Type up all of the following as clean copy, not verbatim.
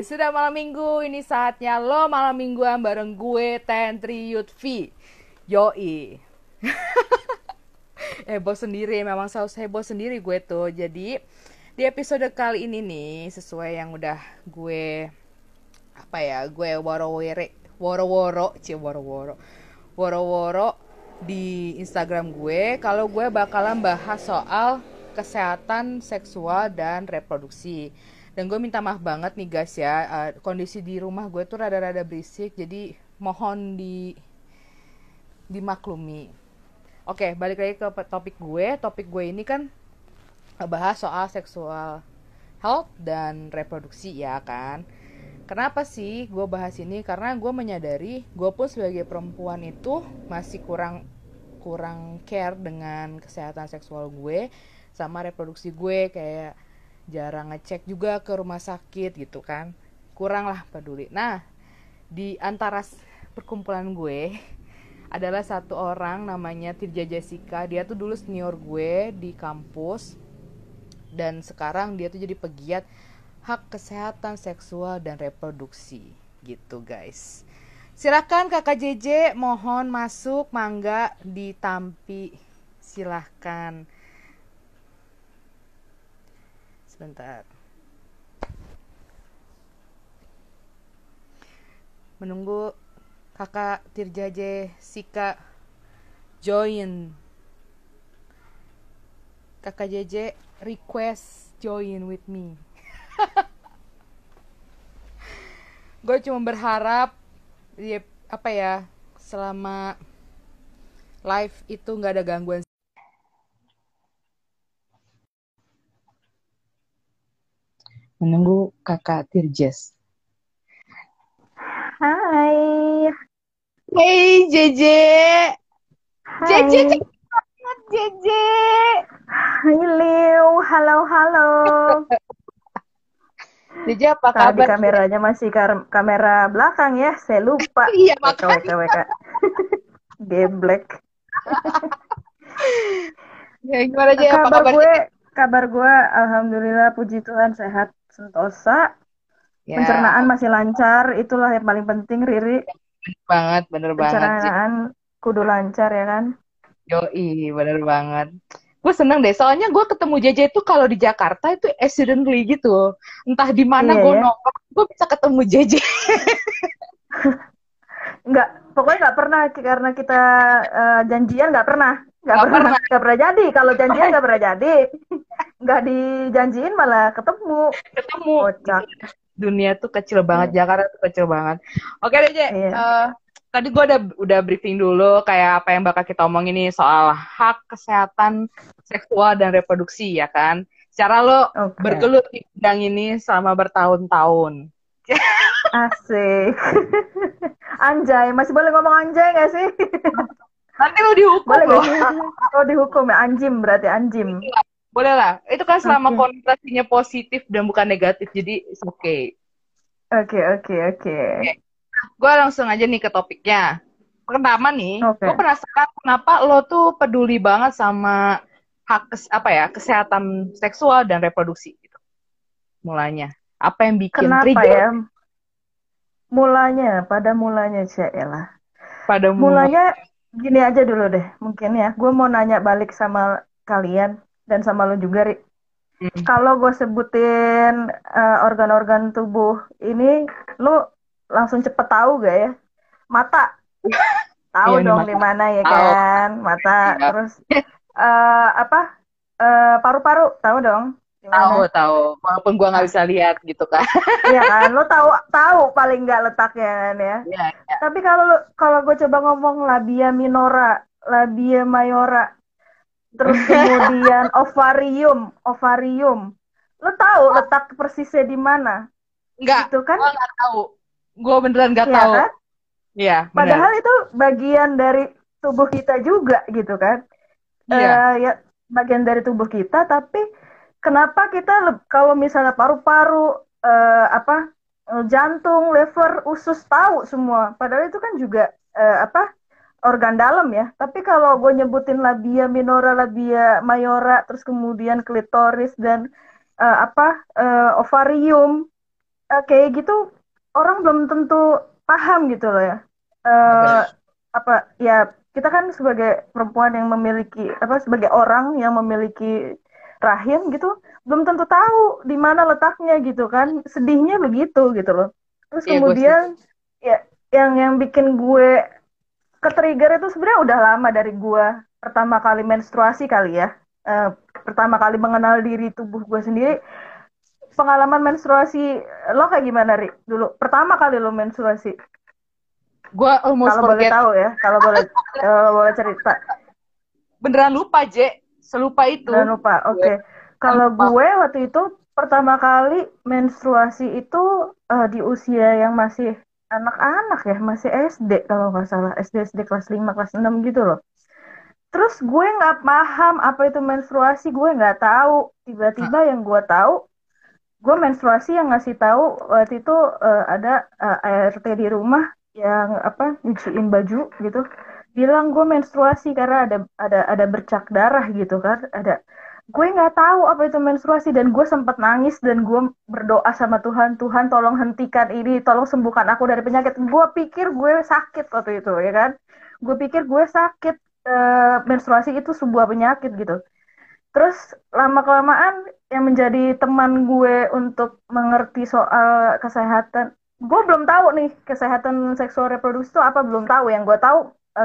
Hai, sudah malam minggu, ini saatnya lo malam mingguan bareng gue, Tentri Yudvi. Yoi. Heboh sendiri, memang saus heboh sendiri gue tuh. Jadi, di episode kali ini nih, sesuai yang udah gue, gue woro-woro di Instagram gue, kalau gue bakalan bahas soal kesehatan seksual dan reproduksi. Dan gue minta maaf banget nih guys ya, kondisi di rumah gue tuh rada-rada berisik, jadi mohon dimaklumi. Oke, balik lagi ke topik gue ini kan bahas soal seksual health dan reproduksi ya kan. Kenapa sih gue bahas ini? Karena gue menyadari gue pun sebagai perempuan itu masih kurang care dengan kesehatan seksual gue sama reproduksi gue, kayak jarang ngecek juga ke rumah sakit gitu kan, kurang lah peduli. Nah, di antara perkumpulan gue adalah satu orang namanya Tirta Jessica. Dia tuh dulu senior gue di kampus dan sekarang dia tuh jadi pegiat hak kesehatan seksual dan reproduksi gitu guys. Silakan Kakak JJ, mohon masuk, mangga ditampi, silahkan. Bentar. Menunggu Kakak Tirta Jessica join. Kakak JJ request join with me. Gue cuma berharap selama live itu nggak ada gangguan. Menunggu Kakak Tirjes. Hai. Hey JJ. Hai. JJ banget JJ. Hai Liu, halo. JJ apa kabar? Tadi kameranya masih kamera belakang ya, saya lupa. Iya, makanya. Geblek. Ya, gimana JJ, apa kabar gue? Kabar gue alhamdulillah, puji Tuhan, sehat sentosa ya. Pencernaan masih lancar, itulah yang paling penting. Riri banget, bener banget, pencernaan kudu lancar ya kan. Yoi, bener banget. Gue seneng deh, soalnya gue ketemu JJ itu kalau di Jakarta itu accidentally gitu, entah di mana gue nongkrong gue bisa ketemu JJ. Pokoknya nggak pernah, karena kita janjian nggak pernah jadi. Kalau janjian nggak pernah jadi, nggak dijanjiin malah ketemu. Kocak. Dunia tuh kecil banget, Jakarta tuh kecil banget. Oke deh Je, tadi gue udah briefing dulu kayak apa yang bakal kita omongin ini soal hak kesehatan seksual dan reproduksi ya kan. Secara lo bergelut di bidang ini selama bertahun-tahun. Asik. Anjay, masih boleh ngomong anjay nggak sih? Nanti lo dihukum. Boleh loh. Lo dihukum ya, anjim berarti, anjim. Boleh lah, itu kan selama kontrasinya positif dan bukan negatif, jadi oke. Oke. Gue langsung aja nih ke topiknya. Pertama nih, gue penasaran kenapa lo tuh peduli banget sama hak kesehatan seksual dan reproduksi gitu. Mulanya, apa yang bikin trigger? Kenapa ya? Pada mulanya gini aja dulu deh, mungkin ya. Gue mau nanya balik sama kalian dan sama lo juga, Ri. Kalau gue sebutin organ-organ tubuh ini, lo langsung cepet tahu gak ya? Mata. Tahu ya, dong di mana ya kan? Mata. Terus paru-paru, tahu dong. Tahu. Walaupun gue nggak bisa lihat gitu kan. Iya kan, lo tahu paling nggak letaknya kan ya. Ya. Tapi kalau gue coba ngomong labia minora, labia mayora, terus kemudian ovarium, lo tahu letak persisnya di mana? Enggak, gitu kan? Gue nggak tahu. Gue beneran nggak tahu. Iya. Kan? Ya, padahal itu bagian dari tubuh kita juga gitu kan? Iya. Ya, bagian dari tubuh kita, tapi kenapa kita kalau misalnya paru-paru, jantung, liver, usus tahu semua. Padahal itu kan juga organ dalam ya. Tapi kalau gue nyebutin labia minora, labia mayora, terus kemudian klitoris dan ovarium, kayak gitu orang belum tentu paham gitu loh ya. Apa ya, kita kan sebagai perempuan yang memiliki apa, sebagai orang yang memiliki rahim gitu, belum tentu tahu di mana letaknya gitu kan. Sedihnya begitu gitu loh. Terus kemudian ya yang bikin gue ke-trigger itu sebenarnya udah lama, dari gue pertama kali menstruasi kali ya. Pertama kali mengenal diri tubuh gue sendiri. Pengalaman menstruasi lo kayak gimana, Ri? Dulu pertama kali lo menstruasi? Gua almost forget. Kalau boleh tahu ya, kalau boleh boleh cerita. Beneran lupa, Je. Selupa itu. Beneran lupa. Oke. Okay. Kalau gue waktu itu pertama kali menstruasi itu di usia yang masih anak-anak ya, masih SD kalau nggak salah, SD kelas 5, kelas 6 gitu loh. Terus gue nggak paham apa itu menstruasi, gue nggak tahu. Tiba-tiba yang gue tahu, gue menstruasi yang ngasih tahu waktu itu ada ART di rumah yang apa, nyuciin baju gitu, bilang gue menstruasi karena ada bercak darah gitu kan, ada. Gue nggak tahu apa itu menstruasi dan gue sempat nangis dan gue berdoa sama Tuhan, Tuhan tolong hentikan ini, tolong sembuhkan aku dari penyakit. Gue pikir gue sakit waktu itu ya kan, gue pikir gue sakit, menstruasi itu sebuah penyakit gitu. Terus lama-kelamaan yang menjadi teman gue untuk mengerti soal kesehatan, gue belum tahu nih kesehatan seksual reproduksi itu apa, belum tahu. Yang gue tahu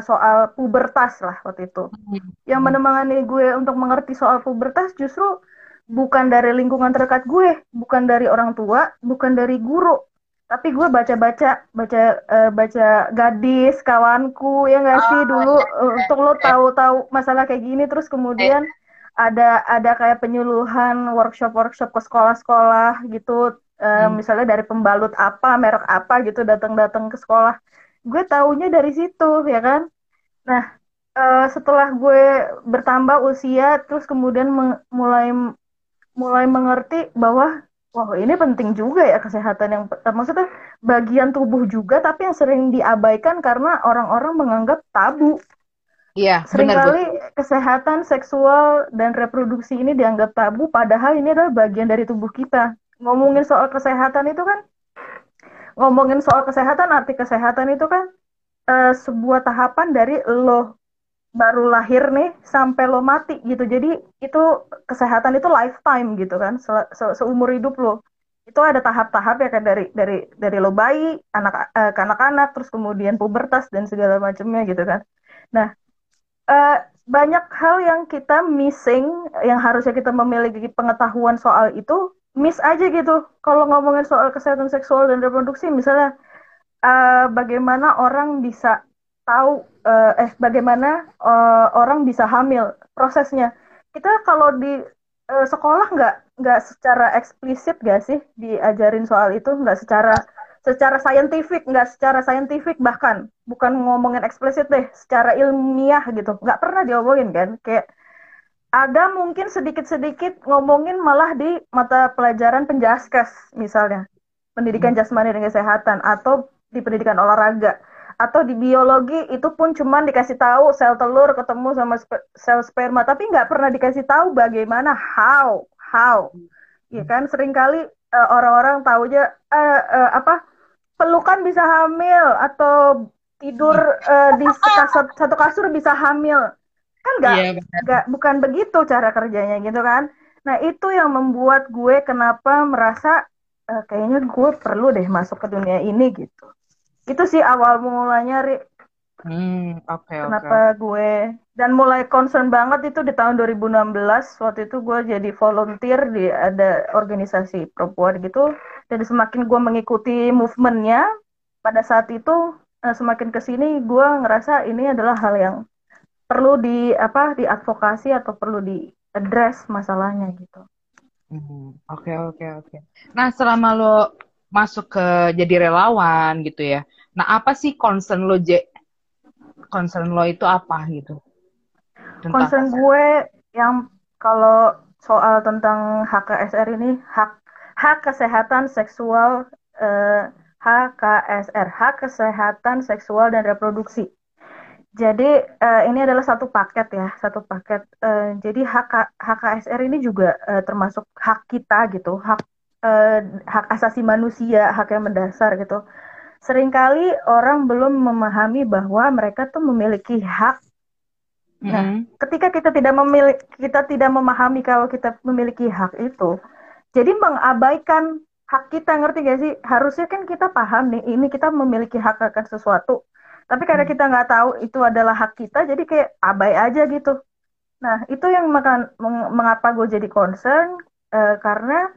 soal pubertas lah waktu itu. Yang menemani gue untuk mengerti soal pubertas justru bukan dari lingkungan terdekat gue, bukan dari orang tua, bukan dari guru, tapi gue baca Gadis, Kawanku, ya nggak sih dulu, untuk lo tahu masalah kayak gini. Terus kemudian ada kayak penyuluhan, workshop ke sekolah-sekolah gitu, misalnya dari pembalut apa, merek apa gitu, datang ke sekolah. Gue taunya dari situ ya kan. Nah setelah gue bertambah usia, terus kemudian mulai mengerti bahwa wah ini penting juga ya kesehatan, yang maksudnya bagian tubuh juga, tapi yang sering diabaikan karena orang-orang menganggap tabu. Iya, seringkali kesehatan seksual dan reproduksi ini dianggap tabu, padahal ini adalah bagian dari tubuh kita. Ngomongin soal kesehatan itu kan, arti kesehatan itu kan sebuah tahapan dari lo baru lahir nih sampai lo mati gitu. Jadi itu kesehatan itu lifetime gitu kan, seumur hidup lo. Itu ada tahap-tahap ya kan, dari lo bayi, anak-anak, terus kemudian pubertas dan segala macamnya gitu kan. Nah, banyak hal yang kita missing, yang harusnya kita memiliki pengetahuan soal itu, miss aja gitu. Kalau ngomongin soal kesehatan seksual dan reproduksi, misalnya bagaimana orang bisa tahu, orang bisa hamil, prosesnya. Kita kalau di sekolah nggak secara eksplisit nggak sih diajarin soal itu, nggak secara saintifik, bahkan bukan ngomongin eksplisit deh, secara ilmiah gitu nggak pernah diomongin kan. Kayak ada mungkin sedikit ngomongin malah di mata pelajaran penjaskes misalnya, pendidikan jasmani dan kesehatan, atau di pendidikan olahraga, atau di biologi itu pun cuman dikasih tahu sel telur ketemu sama sel sperma, tapi nggak pernah dikasih tahu bagaimana how ya kan. Seringkali orang-orang taunya pelukan bisa hamil, atau tidur di satu kasur bisa hamil kan, bukan begitu cara kerjanya gitu kan. Nah itu yang membuat gue kenapa merasa kayaknya gue perlu deh masuk ke dunia ini gitu. Itu sih awal mulanya, Ri. Kenapa gue dan mulai concern banget itu di tahun 2016. Waktu itu gue jadi volunteer di ada organisasi perempuan gitu, dan semakin gue mengikuti movementnya pada saat itu, semakin kesini gue ngerasa ini adalah hal yang perlu diadvokasi atau perlu diaddress masalahnya gitu. Oke. Nah selama lo masuk ke jadi relawan gitu ya, nah apa sih concern lo, Je? Concern lo itu apa gitu? Concern gue yang kalau soal tentang HKSR ini, hak kesehatan seksual, HKSR, hak kesehatan seksual dan reproduksi. Jadi ini adalah satu paket, jadi HKSR ini juga termasuk hak kita gitu, hak hak asasi manusia, hak yang mendasar gitu. Seringkali orang belum memahami bahwa mereka tuh memiliki hak. Nah, ketika kita tidak memahami kalau kita memiliki hak itu, jadi mengabaikan hak kita, ngerti gak sih? Harusnya kan kita paham nih, ini kita memiliki hak akan sesuatu. Tapi karena kita nggak tahu itu adalah hak kita, jadi kayak abai aja gitu. Nah, itu yang mengapa gue jadi concern, karena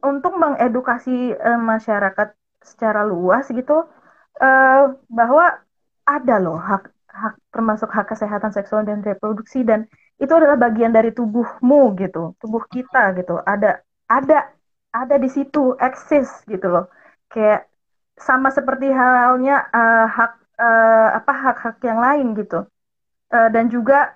untuk mengedukasi masyarakat secara luas gitu, bahwa ada loh hak termasuk hak kesehatan seksual dan reproduksi, dan itu adalah bagian dari tubuhmu gitu, tubuh kita gitu, ada di situ, eksis gitu loh, kayak sama seperti halnya hak-hak yang lain gitu, dan juga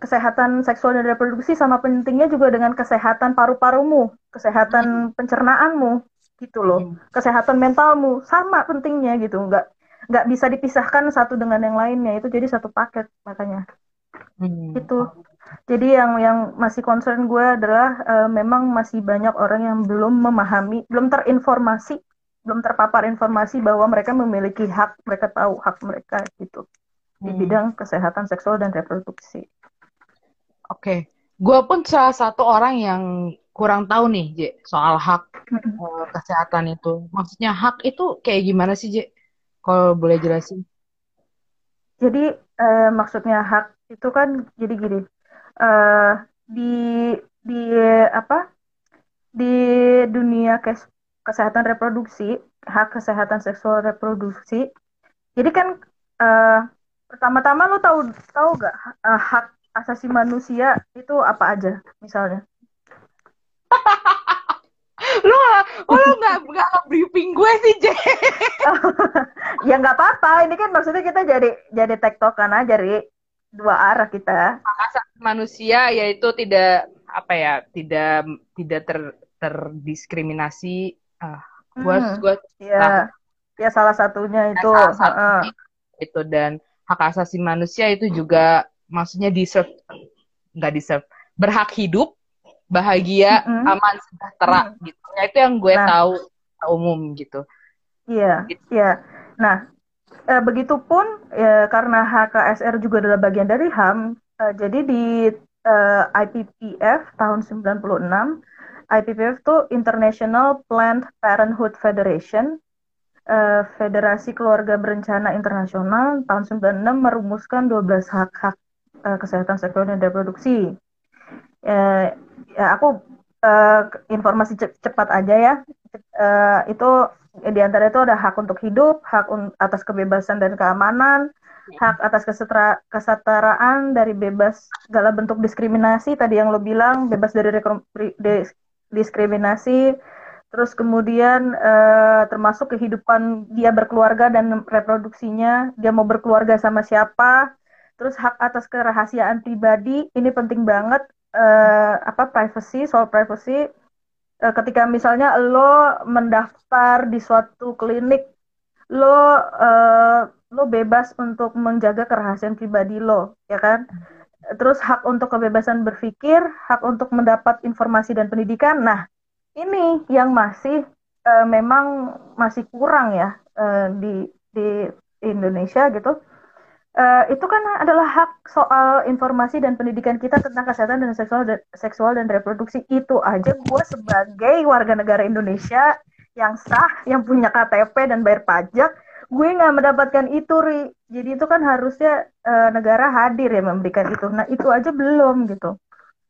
kesehatan seksual dan reproduksi sama pentingnya juga dengan kesehatan paru-parumu, kesehatan pencernaanmu gitu loh, kesehatan mentalmu sama pentingnya gitu, nggak bisa dipisahkan satu dengan yang lainnya, itu jadi satu paket makanya. Itu jadi yang masih concern gue adalah memang masih banyak orang yang belum memahami, belum terinformasi, belum terpapar informasi bahwa mereka memiliki hak, mereka tahu hak mereka gitu di bidang kesehatan seksual dan reproduksi. Oke. Gue pun salah satu orang yang kurang tahu nih Je, soal hak kesehatan itu. Maksudnya hak itu kayak gimana sih Je? Kalau boleh jelasin. Jadi maksudnya hak itu kan jadi gini, di dunia kesehatan reproduksi, hak kesehatan seksual reproduksi. Jadi kan pertama-tama lo tahu gak hak asasi manusia itu apa aja misalnya? Lo nggak briefing gue sih, J. Ya nggak apa-apa. Ini kan maksudnya kita jadi tektokan aja, dari dua arah kita. Hak asasi manusia yaitu tidak terdiskriminasi. Ya salah satunya itu. Ya, salah satunya itu, dan hak asasi manusia itu juga maksudnya berhak hidup, bahagia, aman, sejahtera gitu. Nah, itu yang gue tahu umum gitu. Iya, gitu. Iya. Nah, begitupun karena HKSR juga adalah bagian dari HAM, jadi di IPPF tahun 96, IPPF itu International Planned Parenthood Federation, Federasi Keluarga Berencana Internasional, tahun 96 merumuskan 12 hak-hak kesehatan seksual dan reproduksi. Aku informasi cepat aja ya. Itu di antara itu ada hak untuk hidup, hak atas kebebasan dan keamanan, hak atas kesetaraan dari bebas segala bentuk diskriminasi, tadi yang lo bilang bebas dari diskriminasi, terus kemudian termasuk kehidupan dia berkeluarga dan reproduksinya, dia mau berkeluarga sama siapa, terus hak atas kerahasiaan pribadi, ini penting banget. Privacy, soal privacy, ketika misalnya lo mendaftar di suatu klinik, lo bebas untuk menjaga kerahasiaan pribadi lo, ya kan? Terus hak untuk kebebasan berpikir, hak untuk mendapat informasi dan pendidikan. Nah, ini yang masih memang masih kurang ya di Indonesia gitu. Itu kan adalah hak soal informasi dan pendidikan kita tentang kesehatan dan seksual dan reproduksi. Itu aja gue sebagai warga negara Indonesia yang sah, yang punya KTP dan bayar pajak, gue nggak mendapatkan itu, Ri. Jadi itu kan harusnya negara hadir ya memberikan itu. Nah, itu aja belum gitu.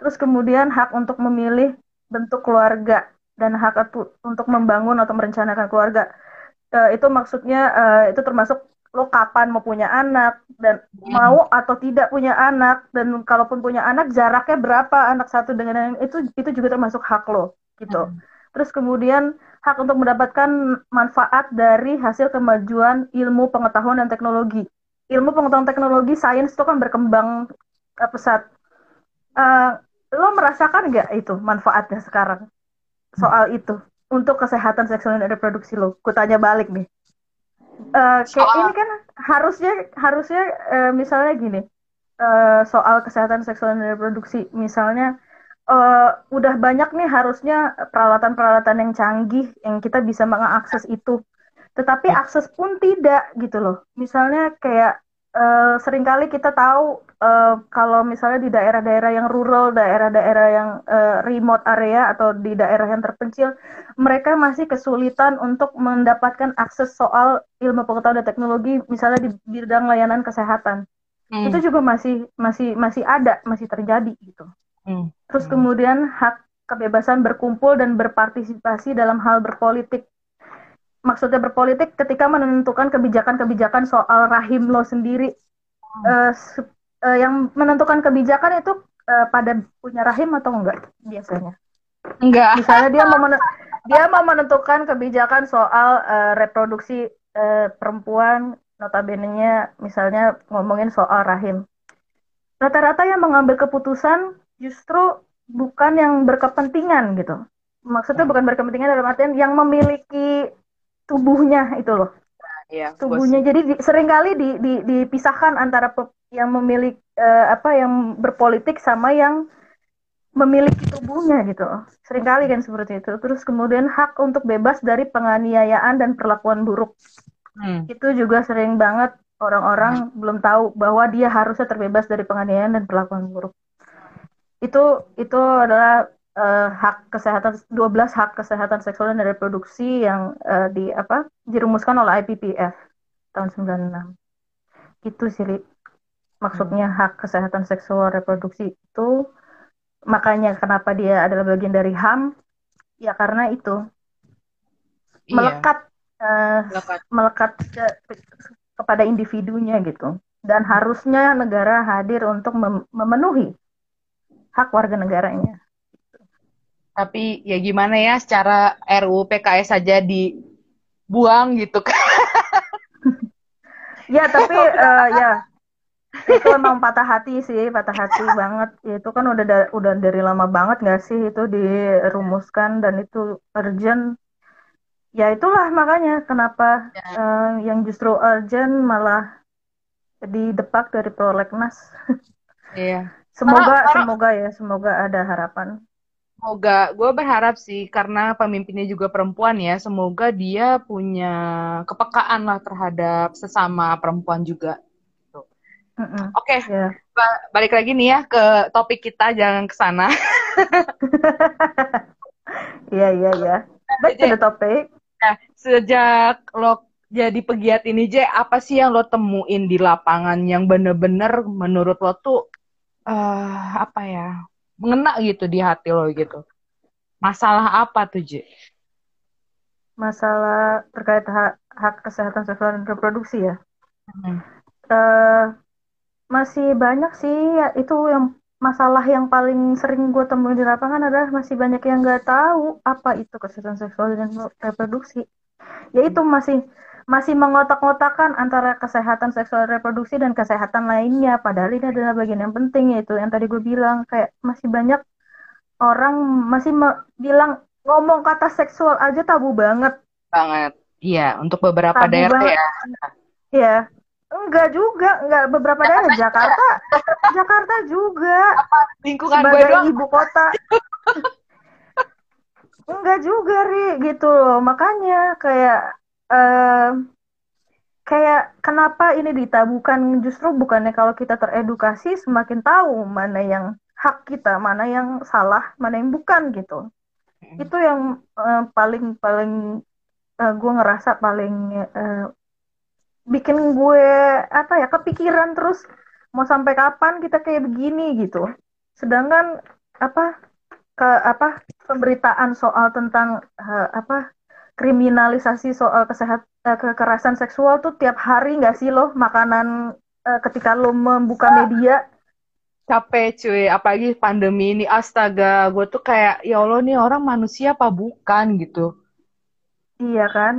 Terus kemudian hak untuk memilih bentuk keluarga dan hak untuk membangun atau merencanakan keluarga. Itu maksudnya itu termasuk lo kapan mau punya anak, dan mau atau tidak punya anak, dan kalaupun punya anak, jaraknya berapa anak satu dengan yang itu juga termasuk hak lo, gitu. Terus kemudian, hak untuk mendapatkan manfaat dari hasil kemajuan ilmu, pengetahuan, dan teknologi. Ilmu, pengetahuan, teknologi, sains itu kan berkembang pesat. Lo merasakan nggak itu manfaatnya sekarang? Soal itu, untuk kesehatan seksual dan reproduksi lo. Kutanya balik nih. Ini kan harusnya misalnya gini, soal kesehatan seksual dan reproduksi, misalnya udah banyak nih harusnya peralatan-peralatan yang canggih yang kita bisa mengakses itu. Tetapi akses pun tidak gitu loh. Misalnya kayak seringkali kita tahu kalau misalnya di daerah-daerah yang rural, daerah-daerah yang remote area atau di daerah yang terpencil, mereka masih kesulitan untuk mendapatkan akses soal ilmu pengetahuan dan teknologi misalnya di bidang layanan kesehatan. Itu juga masih ada, masih terjadi gitu. Terus kemudian hak kebebasan berkumpul dan berpartisipasi dalam hal berpolitik. Maksudnya berpolitik ketika menentukan kebijakan-kebijakan soal rahim lo sendiri. Yang menentukan kebijakan itu pada punya rahim atau enggak biasanya? Enggak. Misalnya dia mau menentukan kebijakan soal reproduksi perempuan, notabenenya misalnya ngomongin soal rahim. Rata-rata yang mengambil keputusan justru bukan yang berkepentingan gitu. Maksudnya bukan berkepentingan dalam artian yang memiliki tubuhnya itu loh. Ya, tubuhnya. Jadi seringkali dipisahkan antara yang memiliki yang berpolitik sama yang memiliki tubuhnya gitu. Seringkali kan seperti itu. Terus kemudian hak untuk bebas dari penganiayaan dan perlakuan buruk. Itu juga sering banget orang-orang belum tahu bahwa dia harusnya terbebas dari penganiayaan dan perlakuan buruk. Itu adalah hak kesehatan, 12 hak kesehatan seksual dan reproduksi yang dirumuskan oleh IPPF tahun 96. Itu sih maksudnya hak kesehatan seksual reproduksi itu. Makanya kenapa dia adalah bagian dari HAM ya, karena itu melekat kepada individunya gitu, dan harusnya negara hadir untuk memenuhi hak warga negaranya. Tapi ya gimana ya, secara RUU PKS saja dibuang gitu kan. Ya tapi ya itu emang patah hati banget. Itu kan udah dari lama banget nggak sih itu dirumuskan, dan itu urgent. Ya itulah makanya kenapa yang justru urgent malah didepak dari prolegnas. Iya. Semoga ada harapan. Semoga, gue berharap sih, karena pemimpinnya juga perempuan ya, semoga dia punya kepekaan lah terhadap sesama perempuan juga. Oke, balik lagi nih ya ke topik kita, jangan kesana. Iya. Back to the topic. Nah, sejak lo jadi pegiat ini, Je, apa sih yang lo temuin di lapangan yang bener-bener menurut lo tuh, mengena gitu di hati lo gitu? Masalah apa tuh, Je? Masalah terkait hak kesehatan seksual dan reproduksi ya. Masih banyak sih ya, itu yang masalah yang paling sering gue temuin di lapangan adalah masih banyak yang nggak tahu apa itu kesehatan seksual dan reproduksi. Yaitu masih mengotak-ngotakan antara kesehatan seksual reproduksi dan kesehatan lainnya, padahal ini adalah bagian yang penting. Yaitu yang tadi gue bilang, kayak masih banyak orang masih bilang ngomong kata seksual aja tabu banget. Iya, untuk beberapa daerah ya. Iya, enggak beberapa daerah. Jakarta juga apa, lingkungan sebagai ibu kota. Enggak juga, Ri, gitu loh. Makanya kayak kenapa ini ditabukan? Justru bukannya kalau kita teredukasi semakin tahu mana yang hak kita, mana yang salah, mana yang bukan gitu. Itu yang paling gue ngerasa paling bikin gue kepikiran terus, mau sampai kapan kita kayak begini gitu. Sedangkan pemberitaan soal tentang kriminalisasi soal kekerasan seksual tuh tiap hari nggak sih loh, makanan ketika lo membuka media. Capek cuy, apalagi pandemi ini, astaga. Gue tuh kayak, ya Allah, nih orang manusia apa bukan gitu. Iya kan,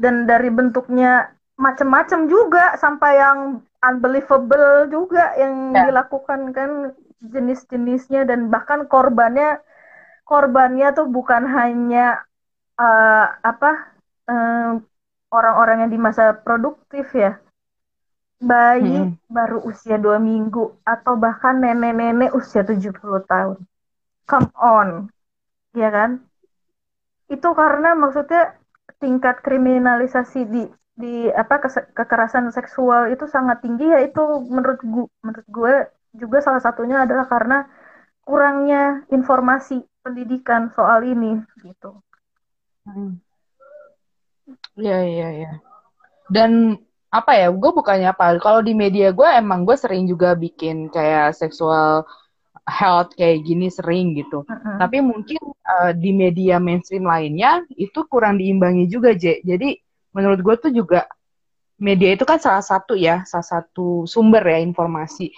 dan dari bentuknya macem-macem juga, sampai yang unbelievable juga yang dilakukan kan, jenis-jenisnya. Dan bahkan korbannya tuh bukan hanya orang-orang yang di masa produktif ya, bayi baru usia 2 minggu, atau bahkan nenek-nenek usia 70 tahun. come on, ya kan? Itu karena maksudnya tingkat kriminalisasi di apa kekerasan seksual itu sangat tinggi, ya itu menurut gue juga salah satunya adalah karena kurangnya informasi pendidikan soal ini gitu. Iya. Dan apa ya, gue bukannya apa, kalau di media gue emang gue sering juga bikin kayak sexual health kayak gini sering gitu. Tapi mungkin di media mainstream lainnya itu kurang diimbangi juga, Je. Jadi menurut gue tuh juga media itu kan salah satu sumber ya informasi.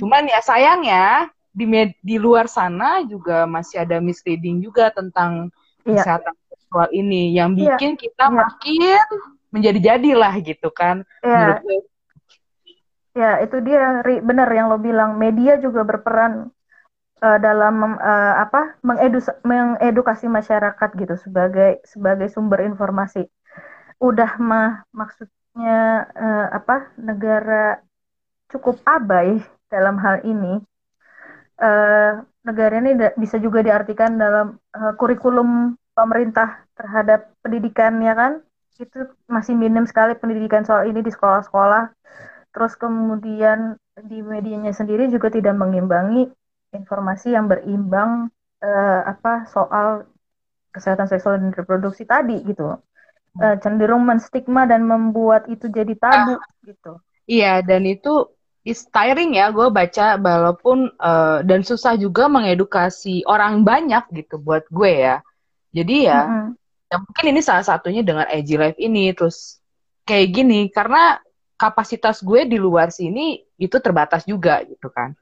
Cuman ya sayangnya di luar sana juga masih ada misleading juga tentang kesehatan seksual ini yang bikin kita makin menjadi-jadilah gitu kan. Iya. Ya, itu dia, benar yang lo bilang, media juga berperan dalam mengedukasi masyarakat gitu sebagai sumber informasi. Udah mah maksudnya negara cukup abai dalam hal ini. Negara ini bisa juga diartikan dalam kurikulum pemerintah terhadap pendidikan, ya kan? Itu masih minim sekali pendidikan soal ini di sekolah-sekolah. Terus kemudian di medianya sendiri juga tidak mengimbangi informasi yang berimbang soal kesehatan seksual dan reproduksi tadi gitu. Cenderung menstigma dan membuat itu jadi tabu gitu. Iya, dan itu is tiring ya, gue baca, walaupun dan susah juga mengedukasi orang banyak gitu buat gue ya. Jadi ya, ya mungkin ini salah satunya dengan IG Live ini terus kayak gini karena kapasitas gue di luar sini itu terbatas juga gitu kan.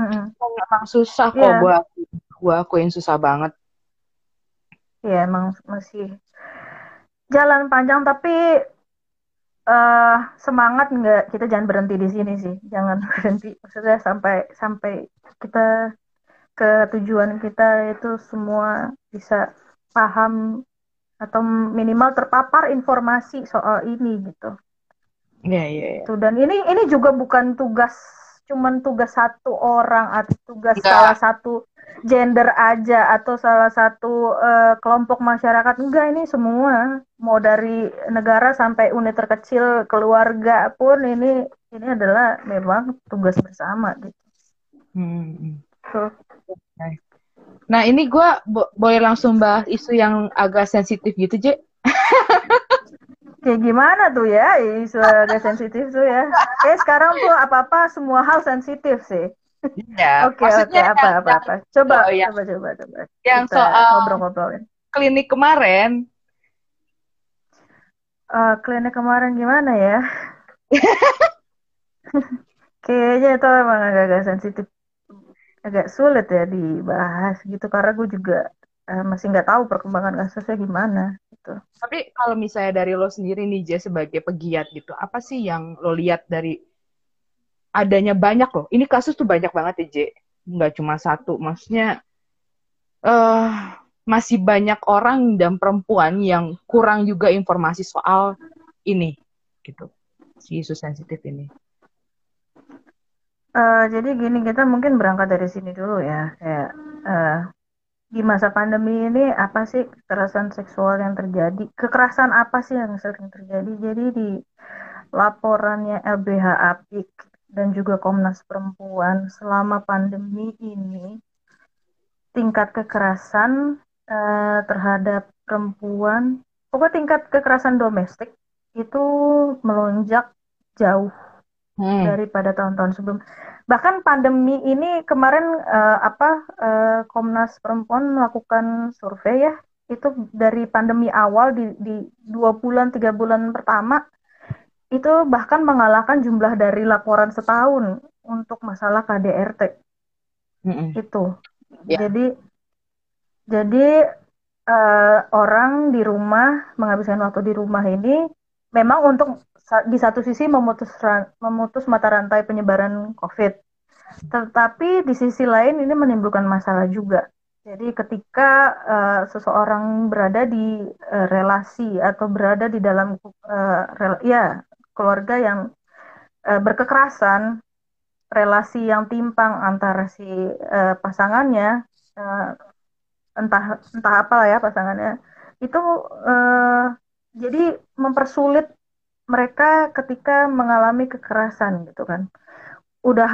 Emang susah kok, gue akuin susah banget. Iya, emang masih jalan panjang, tapi semangat nggak, kita jangan berhenti di sini sih, jangan berhenti, maksudnya sampai kita ke tujuan kita itu semua bisa paham atau minimal terpapar informasi soal ini gitu. Iya. Dan ini juga bukan cuman tugas satu orang atau tugas salah satu gender aja atau salah satu kelompok masyarakat. Enggak, ini semua, mau dari negara sampai unit terkecil keluarga pun ini adalah memang tugas bersama gitu. So. Nah, ini gue boleh langsung bahas isu yang agak sensitif gitu, Je. Kayak gimana tuh ya, isu agak sensitif tuh ya. Sekarang tuh apa-apa semua hal sensitif sih. Iya. Oke, apa-apa. Coba. Yang kita soal ngobrol-ngobrolin. Klinik kemarin gimana ya? Kayaknya itu emang agak sensitif. Agak sulit ya dibahas gitu karena gue juga masih nggak tahu perkembangan kasusnya gimana gitu. Tapi kalau misalnya dari lo sendiri nih, Je, sebagai pegiat gitu, apa sih yang lo lihat dari adanya banyak loh? Ini kasus tuh banyak banget ya, Je. Nggak cuma satu, maksudnya masih banyak orang dan perempuan yang kurang juga informasi soal ini gitu, si isu sensitif ini. Jadi gini, kita mungkin berangkat dari sini dulu ya, kayak di masa pandemi ini apa sih kekerasan seksual yang terjadi, kekerasan apa sih yang sering terjadi. Jadi di laporannya LBH Apik dan juga Komnas Perempuan, selama pandemi ini tingkat kekerasan terhadap perempuan, pokoknya tingkat kekerasan domestik itu melonjak jauh daripada tahun-tahun sebelum. Bahkan pandemi ini kemarin Komnas Perempuan melakukan survei ya, itu dari pandemi awal di 2 bulan 3 bulan pertama itu bahkan mengalahkan jumlah dari laporan setahun untuk masalah KDRT. Itu. Yeah. Jadi orang di rumah, menghabiskan waktu di rumah ini memang untuk di satu sisi memutus mata rantai penyebaran COVID, tetapi di sisi lain ini menimbulkan masalah juga. Jadi ketika seseorang berada di relasi atau berada di dalam keluarga yang berkekerasan, relasi yang timpang antara si pasangannya entah apalah ya pasangannya itu, jadi mempersulit mereka ketika mengalami kekerasan gitu kan. Udah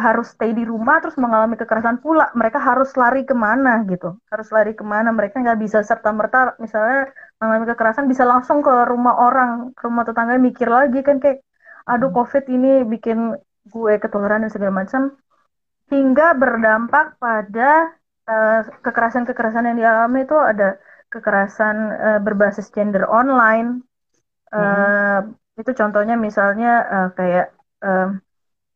harus stay di rumah terus mengalami kekerasan pula, mereka harus lari kemana gitu, mereka nggak bisa serta-merta misalnya mengalami kekerasan bisa langsung ke rumah orang, ke rumah tetangga, mikir lagi kan kayak aduh COVID ini bikin gue ketularan dan segala macam, hingga berdampak pada kekerasan-kekerasan yang dialami itu ada kekerasan berbasis gender online, itu contohnya misalnya kayak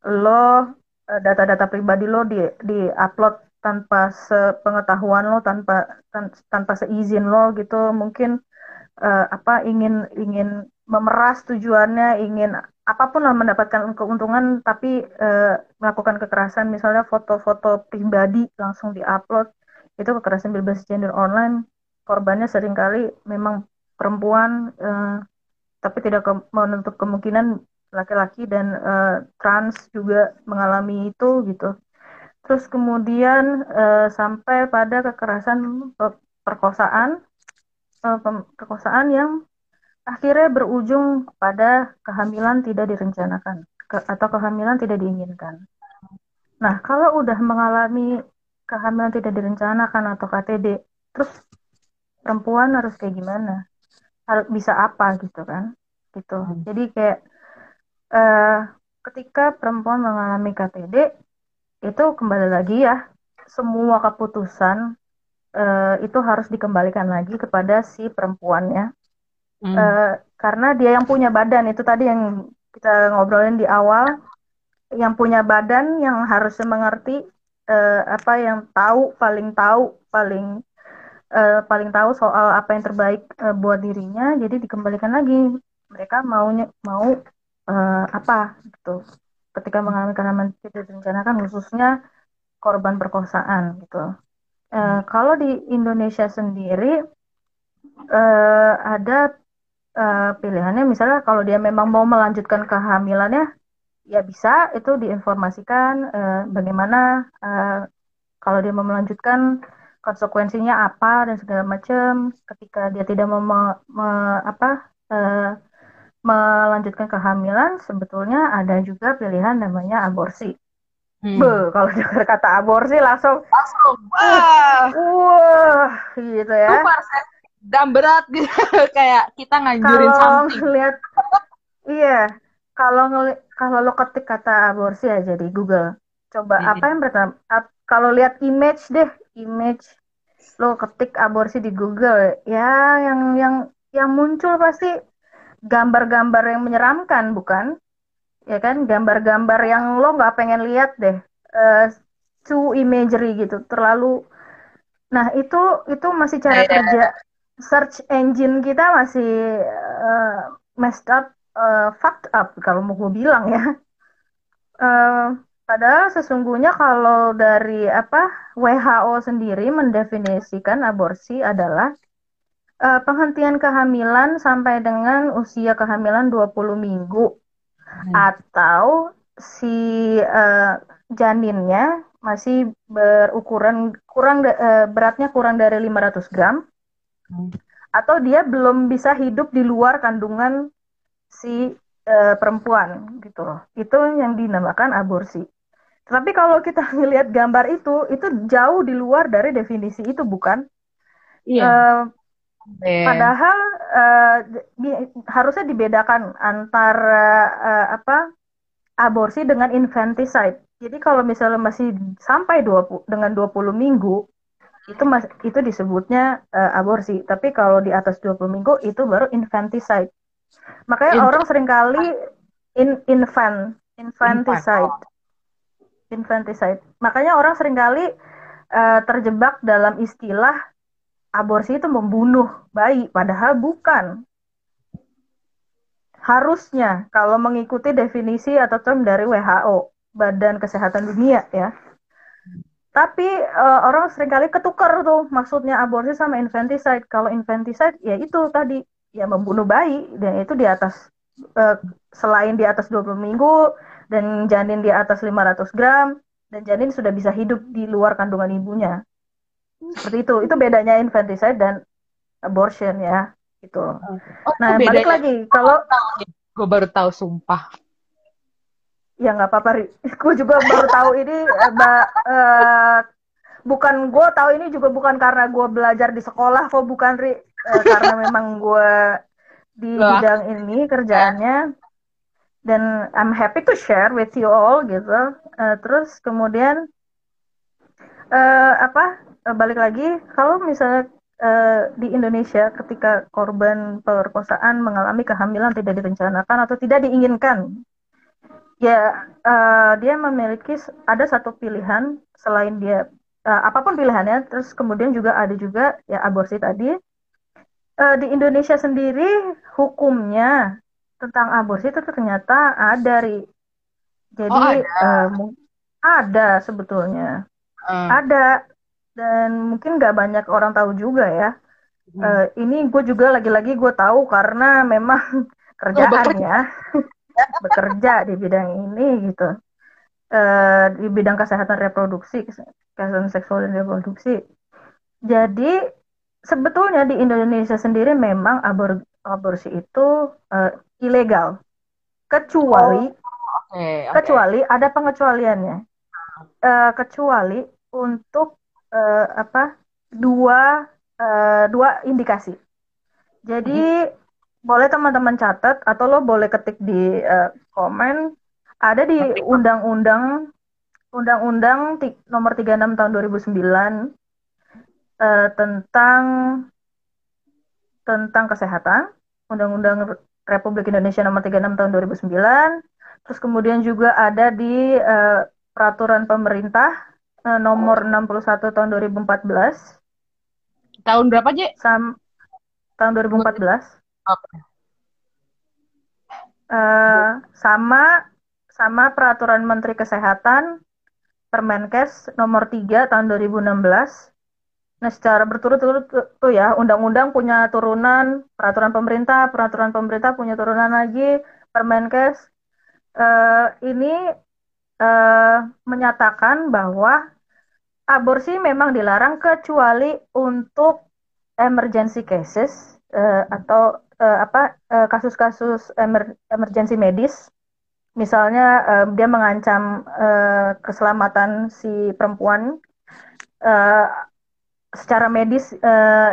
lo data-data pribadi lo di upload tanpa sepengetahuan lo, tanpa seizin lo gitu, mungkin ingin memeras tujuannya, ingin apapun lah mendapatkan keuntungan, tapi melakukan kekerasan, misalnya foto-foto pribadi langsung diupload, itu kekerasan berbasis gender online. Korbannya seringkali memang perempuan, tapi tidak menutup kemungkinan laki-laki dan trans juga mengalami itu gitu. Terus kemudian sampai pada kekerasan perkosaan yang akhirnya berujung pada kehamilan tidak direncanakan atau kehamilan tidak diinginkan. Nah, kalau udah mengalami kehamilan tidak direncanakan atau KTD, terus perempuan harus kayak gimana? Harus bisa apa gitu kan? Gitu. Jadi kayak ketika perempuan mengalami KTD, itu kembali lagi ya, semua keputusan itu harus dikembalikan lagi kepada si perempuannya. Karena dia yang punya badan, itu tadi yang kita ngobrolin di awal, yang punya badan yang harusnya mengerti, yang paling tahu soal apa yang terbaik buat dirinya, jadi dikembalikan lagi. Mereka mau apa gitu ketika mengalami kehamilan tidak direncanakan, khususnya korban perkosaan gitu. Kalau di Indonesia sendiri ada pilihannya, misalnya kalau dia memang mau melanjutkan kehamilannya ya bisa, itu diinformasikan bagaimana kalau dia mau melanjutkan konsekuensinya apa dan segala macam. Ketika dia tidak mau melanjutkan kehamilan, sebetulnya ada juga pilihan namanya aborsi. Kalau dengar kata aborsi langsung wah gitu ya. Dan berat gitu kayak kita ngajurin something. Lihat, iya, kalau lo ketik kata aborsi aja di Google. Coba apa yang pertama? Kalau lihat image lo ketik aborsi di Google, ya yang muncul pasti gambar-gambar yang menyeramkan, bukan? Ya kan, gambar-gambar yang lo nggak pengen lihat deh, too imagery gitu, terlalu. Nah itu masih cara kerja search engine kita masih messed up, fucked up kalau mau gue bilang ya. Padahal sesungguhnya kalau dari WHO sendiri mendefinisikan aborsi adalah penghentian kehamilan sampai dengan usia kehamilan 20 minggu atau si janinnya masih berukuran beratnya kurang dari 500 gram atau dia belum bisa hidup di luar kandungan si perempuan gitu loh. Itu yang dinamakan aborsi. Tapi kalau kita ngelihat gambar itu jauh di luar dari definisi itu, bukan? Iya. Padahal harusnya dibedakan antara aborsi dengan infanticide. Jadi kalau misalnya masih sampai 20 minggu itu disebutnya aborsi. Tapi kalau di atas 20 minggu itu baru infanticide. Makanya orang seringkali infanticide. Makanya orang seringkali terjebak dalam istilah aborsi itu membunuh bayi, padahal bukan. Harusnya kalau mengikuti definisi atau term dari WHO, Badan Kesehatan Dunia ya. Tapi orang seringkali ketukar tuh maksudnya aborsi sama infanticide. Kalau infanticide ya itu tadi, ya membunuh bayi, dan itu di atas selain di atas 20 minggu dan janin di atas 500 gram dan janin sudah bisa hidup di luar kandungan ibunya. Seperti itu. Itu bedanya infanticide dan abortion ya. Gitu. Oh, nah, balik lagi kalau gue baru tahu sumpah. Ya nggak apa-apa, Ri. Gue juga baru tahu ini bukan gue tahu ini juga bukan karena gue belajar di sekolah kok, bukan, Ri. Karena memang gue di bidang ini kerjaannya dan I'm happy to share with you all gitu. Terus kemudian balik lagi kalau misalnya di Indonesia ketika korban pemerkosaan mengalami kehamilan tidak direncanakan atau tidak diinginkan, ya dia memiliki ada satu pilihan selain dia apapun pilihannya. Terus kemudian juga ada juga ya aborsi tadi. Di Indonesia sendiri hukumnya tentang aborsi itu ternyata ada, Ri. Jadi ada sebetulnya ada. Dan mungkin nggak banyak orang tahu juga ya. Ini gue juga lagi-lagi gue tahu karena memang kerjaannya bekerja di bidang ini gitu. Di bidang kesehatan reproduksi, kesehatan seksual dan reproduksi. Jadi sebetulnya di Indonesia sendiri memang aborsi itu ilegal. Kecuali kecuali ada pengecualiannya. Kecuali untuk dua indikasi. Jadi boleh teman-teman catat atau lo boleh ketik di komen. Ada di Undang-Undang Nomor 36 tahun 2009 tentang kesehatan, Undang-Undang Republik Indonesia Nomor 36 tahun 2009. Terus kemudian juga ada di peraturan pemerintah nomor 61 tahun 2014. Tahun berapa, Je? Tahun 2014. Sama peraturan Menteri Kesehatan Permenkes nomor 3 tahun 2016. Nah, secara berturut-turut tuh ya, undang-undang punya turunan, peraturan pemerintah punya turunan lagi, Permenkes. Ini menyatakan bahwa aborsi memang dilarang kecuali untuk emergency cases atau kasus-kasus emergency medis. Misalnya dia mengancam keselamatan si perempuan, secara medis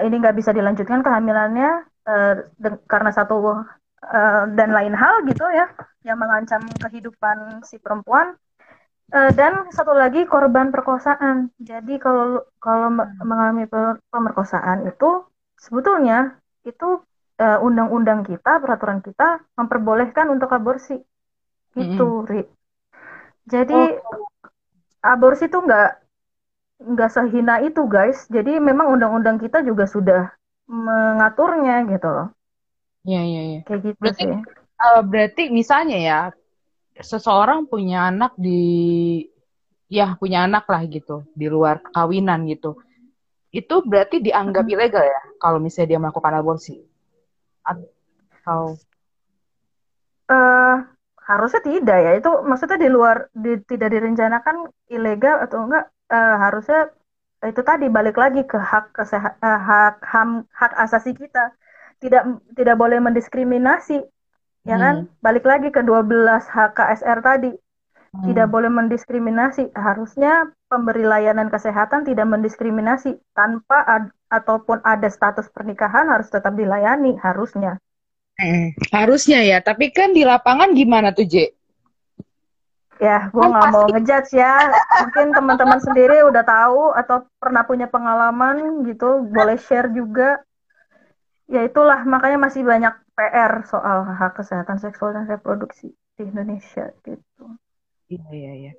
ini nggak bisa dilanjutkan kehamilannya karena satu dan lain hal gitu ya, yang mengancam kehidupan si perempuan. Dan satu lagi korban perkosaan. Jadi kalau mengalami pemerkosaan itu sebetulnya itu undang-undang kita, peraturan kita memperbolehkan untuk aborsi. Gitu, Ri. Jadi aborsi itu nggak sehina itu, guys. Jadi memang undang-undang kita juga sudah mengaturnya gitu loh. Iya, iya, iya. Kayak gitu berarti, sih. Berarti misalnya ya seseorang punya anak lah gitu di luar kawinan gitu, itu berarti dianggap ilegal ya kalau misalnya dia melakukan aborsi atau harusnya tidak ya, itu maksudnya di luar tidak direncanakan ilegal atau enggak, harusnya itu tadi balik lagi ke hak asasi kita, tidak boleh mendiskriminasi. Ya kan? Balik lagi ke 12 HKSR tadi. Tidak boleh mendiskriminasi. Harusnya pemberi layanan kesehatan tidak mendiskriminasi. Tanpa ataupun ada status pernikahan harus tetap dilayani. Harusnya. Harusnya ya. Tapi kan di lapangan gimana tuh, Je? Ya, gue nggak mau ngejudge ya. Mungkin teman-teman sendiri udah tahu atau pernah punya pengalaman gitu. Boleh share juga. Ya itulah, makanya masih banyak PR soal hak kesehatan seksual dan reproduksi di Indonesia gitu. Iya.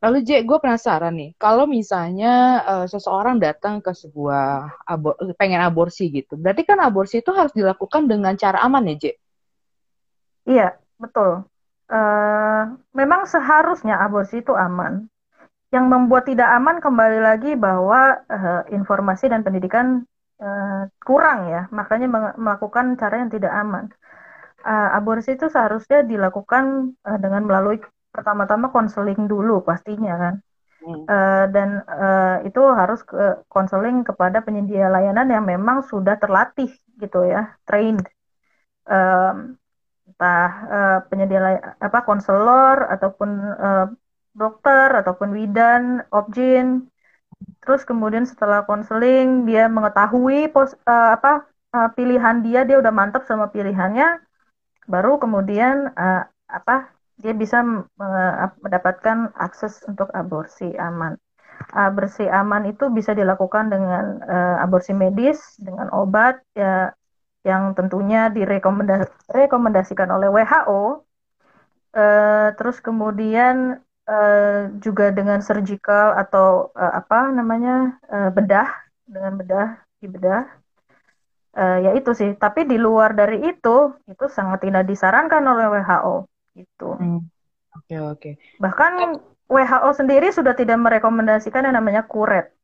Lalu Je, gue penasaran nih, kalau misalnya seseorang datang ke sebuah pengen aborsi gitu, berarti kan aborsi itu harus dilakukan dengan cara aman ya, Je? Iya, betul. Memang seharusnya aborsi itu aman. Yang membuat tidak aman kembali lagi bahwa informasi dan pendidikan kurang ya, makanya melakukan cara yang tidak aman. Aborsi itu seharusnya dilakukan dengan melalui pertama-tama konseling dulu pastinya kan. Dan itu harus konseling kepada penyedia layanan yang memang sudah terlatih gitu ya, trained, entah penyedia apa konselor ataupun dokter ataupun bidan, opjin. Terus kemudian setelah konseling dia mengetahui pilihan dia udah mantap sama pilihannya, baru kemudian dia bisa mendapatkan akses untuk aborsi aman. Aborsi aman itu bisa dilakukan dengan aborsi medis, dengan obat ya, yang tentunya direkomendasikan oleh WHO. Terus kemudian juga dengan surgical atau bedah, dengan bedah, dibedah. Ya itu sih. Tapi di luar dari itu sangat tidak disarankan oleh WHO. Gitu. Okay. Bahkan WHO sendiri sudah tidak merekomendasikan yang namanya kuret.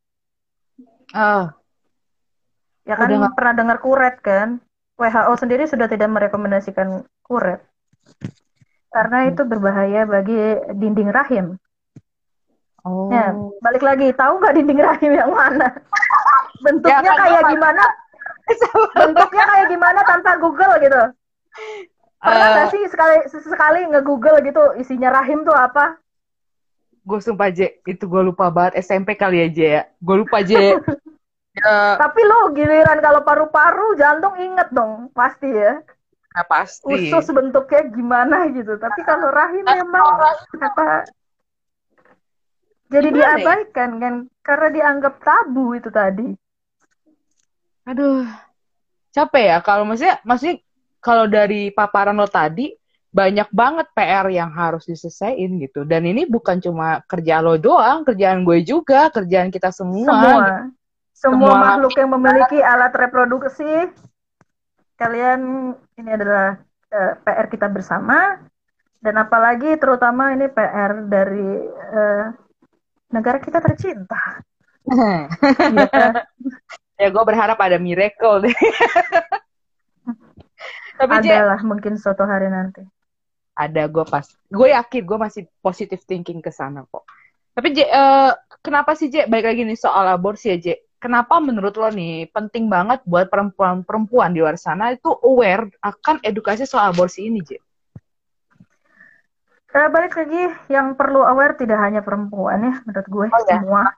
Ya kan pernah dengar kuret kan? WHO sendiri sudah tidak merekomendasikan kuret. Karena itu berbahaya bagi dinding rahim. Ya, balik lagi, tahu nggak dinding rahim yang mana? Bentuknya kayak gimana? Bentuknya kayak gimana tanpa Google gitu? Pernah nggak sih sekali nge-google gitu isinya rahim tuh apa? Gue sumpah Je, itu gue lupa banget. SMP kali aja ya. Gue lupa Je. Tapi lo giliran kalau paru-paru, jantung inget dong. Pasti ya. Nah, pasti. Usus bentuknya gimana gitu. Tapi kalau rahim memang kenapa jadi diabaikan kan? Karena dianggap tabu itu tadi. Aduh. Capek ya kalau maksudnya kalau dari paparan lo tadi, banyak banget PR yang harus diselesain gitu. Dan ini bukan cuma kerjaan lo doang, kerjaan gue juga, kerjaan kita semua. Semua makhluk yang memiliki alat reproduksi. Kalian, ini adalah PR kita bersama. Dan apalagi terutama ini PR dari negara kita tercinta. Ya, kan? Ya gue berharap ada miracle deh. Tapi adalah mungkin suatu hari nanti. Ada, gue pasti. Gue yakin, gue masih positive thinking ke sana kok. Tapi Je, kenapa sih Je, balik lagi nih soal aborsi ya Je, kenapa menurut lo nih penting banget buat perempuan-perempuan di luar sana itu aware akan edukasi soal aborsi ini Je? Balik lagi, yang perlu aware tidak hanya perempuan ya, menurut gue semua.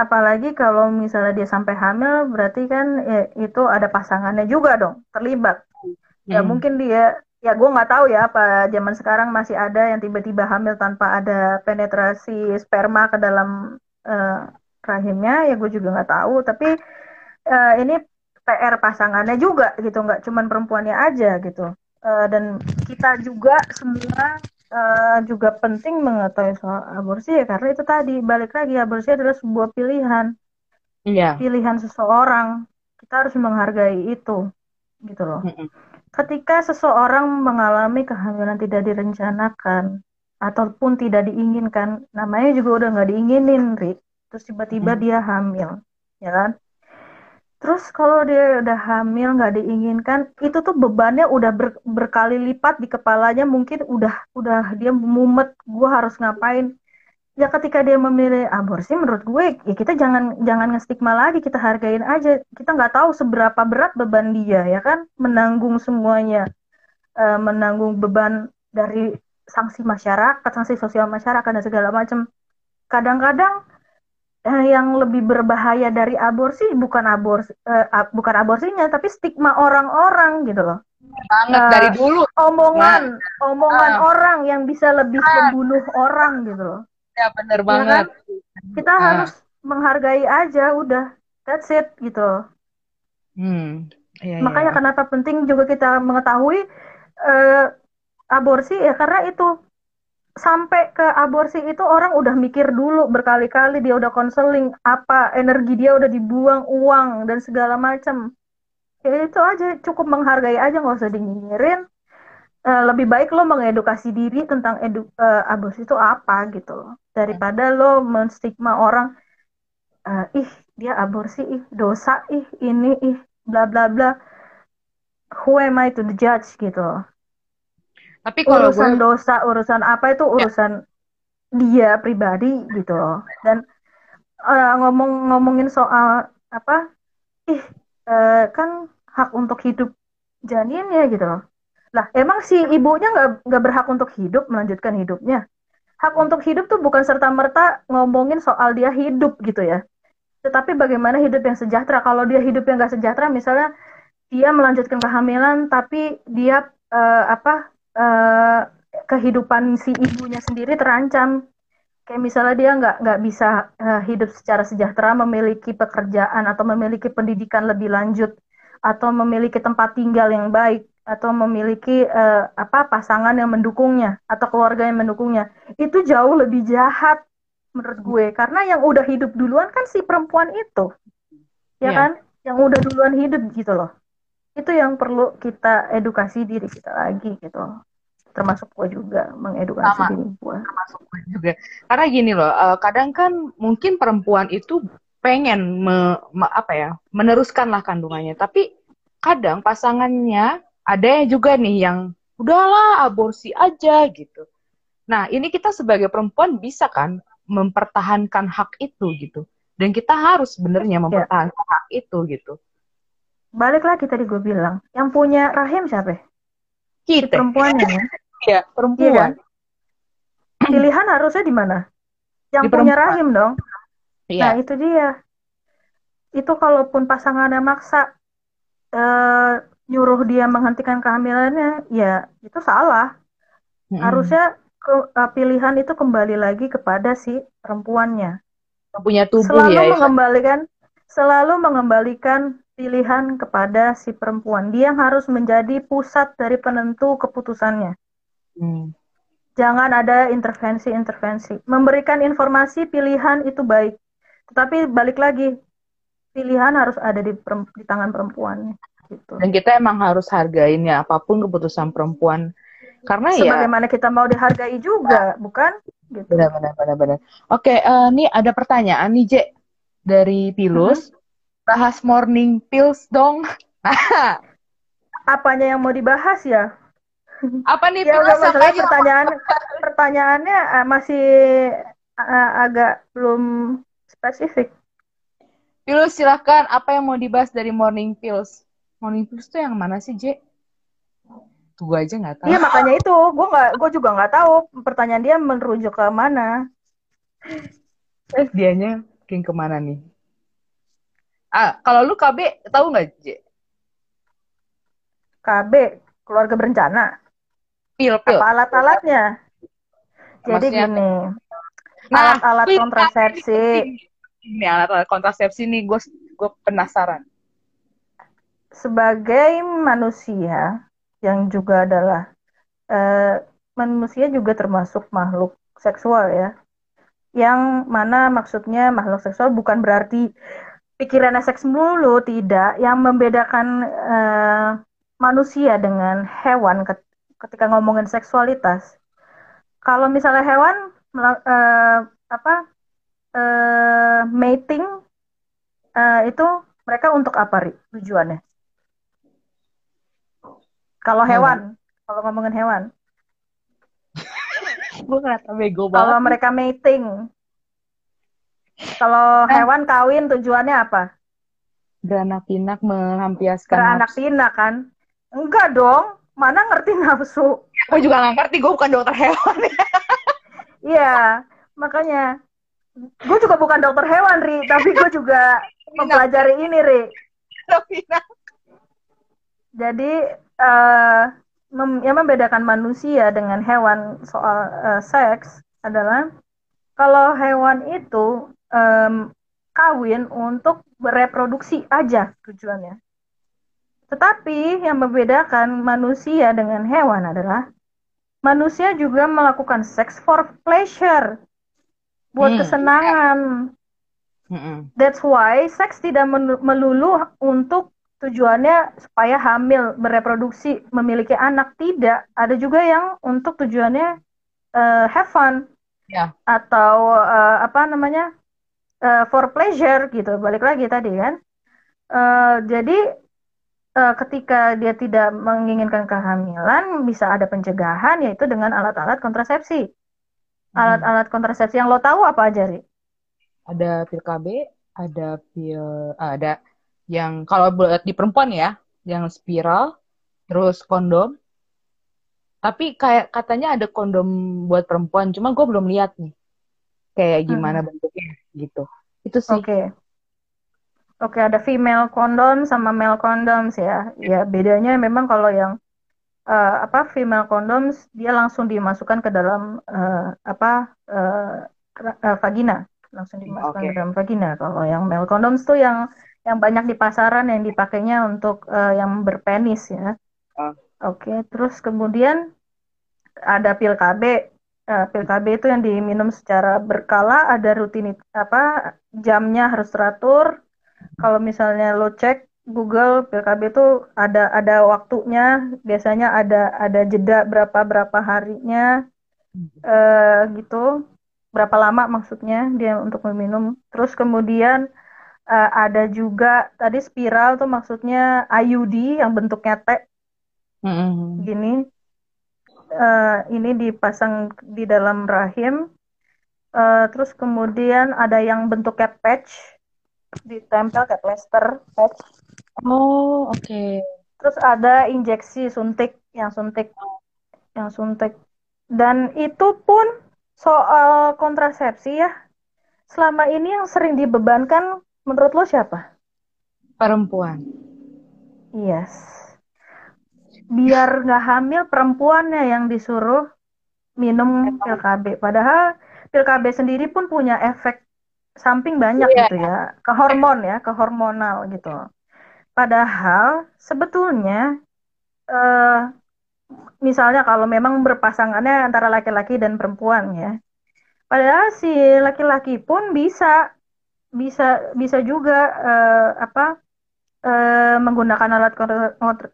Apalagi kalau misalnya dia sampai hamil, berarti kan ya, itu ada pasangannya juga dong, terlibat. Ya mungkin dia, ya gue nggak tahu ya apa zaman sekarang masih ada yang tiba-tiba hamil tanpa ada penetrasi sperma ke dalam rahimnya, ya gue juga nggak tahu. Tapi ini PR pasangannya juga gitu, nggak cuman perempuannya aja gitu. Dan kita juga semua juga penting mengetahui soal aborsi ya, karena itu tadi balik lagi, aborsi adalah sebuah pilihan, pilihan seseorang. Kita harus menghargai itu, gitu loh. Ketika seseorang mengalami kehamilan tidak direncanakan ataupun tidak diinginkan, namanya juga udah nggak diinginin, Ri. Terus tiba-tiba dia hamil, ya kan? Terus kalau dia udah hamil nggak diinginkan, itu tuh bebannya udah berkali lipat di kepalanya, mungkin udah dia mumet, gue harus ngapain? Ya ketika dia memilih aborsi, menurut gue ya kita jangan ngestigma lagi, kita hargain aja. Kita nggak tahu seberapa berat beban dia, ya kan? Menanggung semuanya, menanggung beban dari sanksi masyarakat, sanksi sosial masyarakat dan segala macam. Kadang-kadang yang lebih berbahaya dari aborsi bukan aborsinya, tapi stigma orang-orang gitu loh. Banget dari dulu. Omongan orang yang bisa lebih membunuh orang gitu loh. Ya benar banget. Kan? Kita harus menghargai aja, udah. That's it gitu loh. Makanya kenapa penting juga kita mengetahui aborsi ya, karena itu. Sampai ke aborsi itu orang udah mikir dulu berkali-kali, dia udah konseling, apa energi dia udah dibuang, uang dan segala macam. Ya itu aja, cukup menghargai aja, nggak usah dinyinyirin. Lebih baik lo mengedukasi diri tentang aborsi itu apa gitu loh, daripada lo menstigma orang, dia aborsi, dosa, ini, bla bla bla. Who am I to judge gitu loh. Tapi kalau urusan dosa, urusan apa itu urusan dia pribadi gitu loh. Dan ngomongin soal apa, kan hak untuk hidup janinnya gitu loh. Lah emang si ibunya nggak berhak untuk hidup, melanjutkan hidupnya? Hak untuk hidup tuh bukan serta-merta ngomongin soal dia hidup gitu ya, tetapi bagaimana hidup yang sejahtera. Kalau dia hidup yang nggak sejahtera, misalnya dia melanjutkan kehamilan tapi dia kehidupan si ibunya sendiri terancam. Kayak misalnya dia nggak bisa hidup secara sejahtera, memiliki pekerjaan atau memiliki pendidikan lebih lanjut, atau memiliki tempat tinggal yang baik, atau memiliki pasangan yang mendukungnya atau keluarga yang mendukungnya. Itu jauh lebih jahat menurut gue, karena yang udah hidup duluan kan si perempuan itu, ya kan, yang udah duluan hidup gitu loh. Itu yang perlu kita edukasi diri kita lagi gitu loh. Termasuk gue juga mengedukasi diri gue, termasuk gue juga. Karena gini loh, kadang kan mungkin perempuan itu pengen meneruskanlah kandungannya, tapi kadang pasangannya ada juga nih yang udahlah aborsi aja gitu. Nah ini kita sebagai perempuan bisa kan mempertahankan hak itu gitu, dan kita harus sebenarnya mempertahankan hak itu gitu. Balik lagi tadi gue bilang, yang punya rahim siapa? Kita. Si perempuannya. Iya, perempuan. Iya. Pilihan harusnya di mana? Yang di punya rahim dong. Iya. Nah itu dia. Itu kalaupun pasangannya maksa nyuruh dia menghentikan kehamilannya, ya itu salah. Harusnya pilihan itu kembali lagi kepada si perempuannya. Yang punya tubuh selalu mengembalikan pilihan kepada si perempuan. Dia yang harus menjadi pusat dari penentu keputusannya. Jangan ada intervensi-intervensi. Memberikan informasi pilihan itu baik, tetapi balik lagi pilihan harus ada di tangan perempuannya. Gitu. Dan kita emang harus hargain ya apapun keputusan perempuan, karena sebagaimana kita mau dihargai juga, bukan? Gitu. Benar. Oke, nih ada pertanyaan nih, Jek, dari Pilus. Bahas morning pills dong. Apanya yang mau dibahas ya? Apa nih Pilus? Ya, pertanyaannya masih agak belum spesifik. Pilus, silahkan, apa yang mau dibahas dari morning pills? Morning pills tuh yang mana sih, J? Tuh gue aja nggak tahu. Iya makanya itu, gue juga nggak tahu pertanyaan dia merujuk ke mana. Dianya king kemana nih? Ah, kalau lu KB tahu nggak, J? KB keluarga berencana. Pil. Apa alat-alatnya? Jadi gini, alat-alat kontrasepsi. Ini alat-alat kontrasepsi nih, gue penasaran. Sebagai manusia yang juga adalah manusia juga termasuk makhluk seksual ya, yang mana maksudnya makhluk seksual bukan berarti pikirannya seks mulu, tidak. Yang membedakan manusia dengan hewan ketika ngomongin seksualitas, kalau misalnya hewan mating, itu mereka untuk apa, Ri, tujuannya? Kalau hewan, kalau ngomongin hewan. Gue ngerasa bego banget. Kalau mereka mating. Kalau hewan kawin, tujuannya apa? Beranak pinak, melampiaskan. Beranak pinak kan? Enggak dong. Mana ngerti nafsu? Gue juga gak ngerti, gue bukan dokter hewan. Iya, makanya. Gue juga bukan dokter hewan, Ri. Tapi gue juga mempelajari ini, Ri. Jadi yang membedakan manusia dengan hewan soal seks adalah kalau hewan itu kawin untuk bereproduksi aja tujuannya. Tetapi yang membedakan manusia dengan hewan adalah manusia juga melakukan seks for pleasure, buat kesenangan. That's why seks tidak melulu untuk tujuannya supaya hamil, bereproduksi, memiliki anak, tidak. Ada juga yang untuk tujuannya have fun, atau for pleasure gitu. Balik lagi tadi kan. Jadi ketika dia tidak menginginkan kehamilan, bisa ada pencegahan yaitu dengan alat-alat kontrasepsi. alat-alat kontrasepsi yang lo tahu apa aja, Ri? Ada pil KB, ada yang kalau buat di perempuan ya, yang spiral, terus kondom. Tapi kayak katanya ada kondom buat perempuan, cuma gue belum lihat nih. Kayak gimana bentuknya gitu. Itu sih. Oke, ada female kondom sama male kondoms ya. Ya bedanya memang kalau yang female kondoms dia langsung dimasukkan ke dalam vagina, langsung dimasukkan ke dalam vagina. Kalau yang male kondoms tuh yang banyak di pasaran yang dipakainya untuk yang berpenis ya. Oke, terus kemudian ada pil KB. Pil KB itu yang diminum secara berkala, ada rutinitas jamnya harus teratur. Kalau misalnya lo cek Google, pil KB itu ada waktunya, biasanya ada jeda berapa harinya gitu. Berapa lama maksudnya dia untuk meminum. Terus kemudian ada juga tadi spiral tuh maksudnya IUD yang bentuknya T. Gini, ini dipasang di dalam rahim, terus kemudian ada yang bentuknya patch, ditempel kayak plester, patch. Terus ada injeksi suntik, dan itu pun soal kontrasepsi ya. Selama ini yang sering dibebankan, menurut lo siapa? Perempuan. Yes. Biar nggak hamil perempuannya yang disuruh minum pil KB. Padahal pil KB sendiri pun punya efek samping banyak gitu ya, ke hormon ya, ke hormonal gitu. Padahal sebetulnya misalnya kalau memang berpasangannya antara laki-laki dan perempuan ya. Padahal si laki-laki pun bisa juga menggunakan alat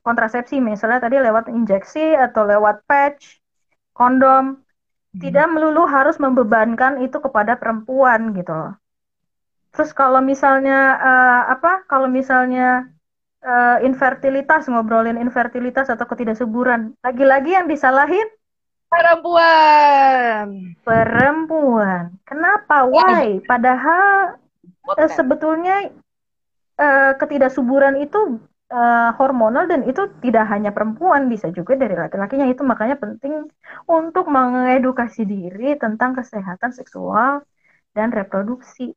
kontrasepsi, misalnya tadi lewat injeksi atau lewat patch, kondom. Tidak melulu harus membebankan itu kepada perempuan gitu loh. Terus kalau misalnya infertilitas, ngobrolin infertilitas atau ketidaksuburan, lagi-lagi yang disalahin perempuan. Kenapa? Why? Padahal sebetulnya ketidaksuburan itu hormonal, dan itu tidak hanya perempuan, bisa juga dari laki-lakinya. Itu makanya penting untuk mengedukasi diri tentang kesehatan seksual dan reproduksi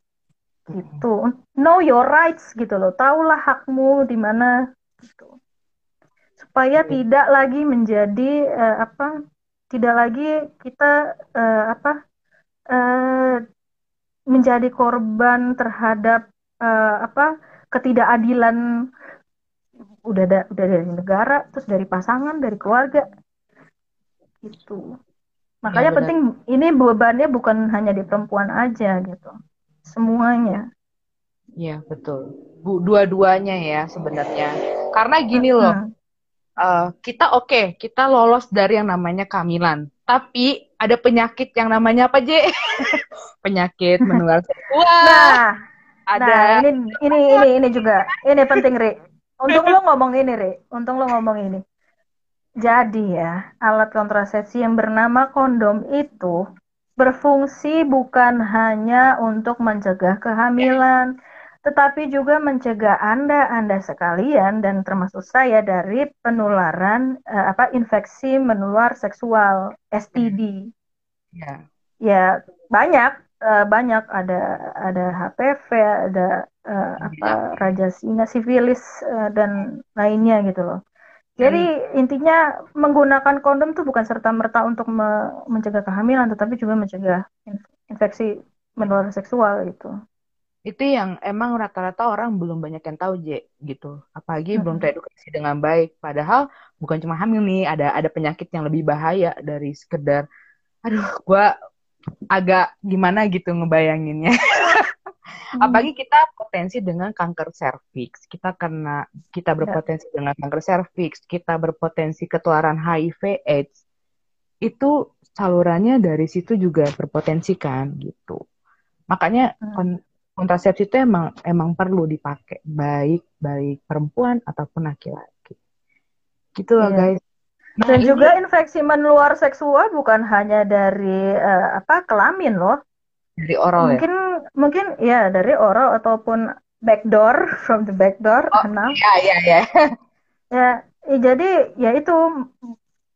gitu. Know your rights gitu loh, taulah hakmu di mana gitu. Supaya tidak lagi menjadi tidak lagi kita menjadi korban terhadap ketidakadilan udah dari negara, terus dari pasangan, dari keluarga gitu. Makanya penting ini bebannya bukan hanya di perempuan aja gitu, semuanya. Iya betul, dua-duanya ya sebenarnya. Karena gini loh, kita kita lolos dari yang namanya kehamilan, tapi ada penyakit yang namanya apa, Je? Penyakit menular seksual. Ini juga. Ini penting, Ri. Untung lo ngomong ini. Jadi ya, alat kontrasepsi yang bernama kondom itu berfungsi bukan hanya untuk mencegah kehamilan, tetapi juga mencegah Anda sekalian dan termasuk saya dari penularan infeksi menular seksual, STD. Ya, banyak ada HPV, ada raja singa, sifilis dan lainnya gitu loh. Jadi intinya menggunakan kondom tuh bukan serta-merta untuk mencegah kehamilan, tetapi juga mencegah infeksi menular seksual gitu. Itu yang emang rata-rata orang belum banyak yang tahu, Je, gitu. Apalagi belum teredukasi dengan baik. Padahal bukan cuma hamil nih, ada penyakit yang lebih bahaya dari sekedar gua agak gimana gitu ngebayanginnya. Apalagi kita potensi dengan kanker serviks, kita berpotensi dengan kanker serviks, kita berpotensi ketularan HIV AIDS. Itu salurannya dari situ juga berpotensi kan gitu. Makanya kontrasepsi itu emang perlu dipakai, baik perempuan ataupun laki-laki. Gitu loh guys. Nah, dan juga infeksi menular seksual bukan hanya dari kelamin loh. Dari oral mungkin ya dari oral ataupun backdoor, from the backdoor. Jadi ya itu,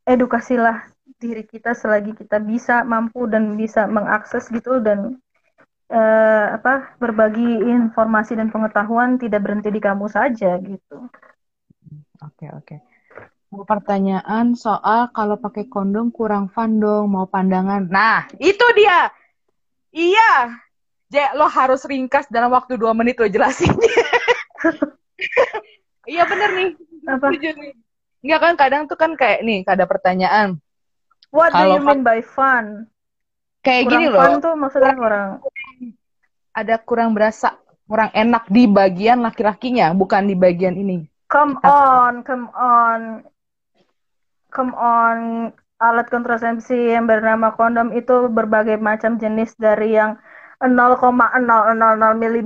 edukasilah diri kita selagi kita bisa, mampu dan bisa mengakses gitu, dan berbagi informasi dan pengetahuan tidak berhenti di kamu saja gitu. Oke. Pertanyaan soal kalau pakai kondom kurang fun dong, mau pandangan. Nah, itu dia. Iya. Jek, lo harus ringkas dalam waktu 2 menit lo jelasinnya. Iya bener nih. Apa? Enggak kan, kadang tuh kan kayak nih, ada pertanyaan. What do you mean by fun? Kayak kurang gini loh. Fun tuh maksudnya kurang berasa, kurang enak di bagian laki-lakinya, bukan di bagian ini. Come on, alat kontrasepsi yang bernama kondom itu berbagai macam jenis, dari yang 0,000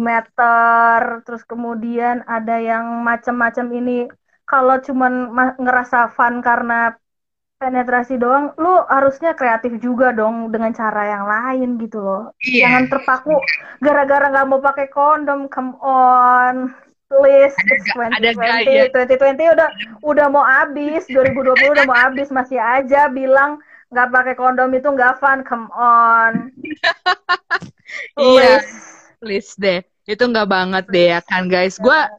mm, terus kemudian ada yang macam-macam ini. Kalau cuman ngerasa fun karena penetrasi doang, lu harusnya kreatif juga dong dengan cara yang lain gitu loh. Yeah. Jangan terpaku gara-gara nggak mau pakai kondom. Come on. Please, it's 2020 udah mau habis, 2020 udah mau habis, masih aja bilang nggak pakai kondom itu nggak fun. Come on. Iya, please deh, itu nggak banget deh ya kan guys. Gua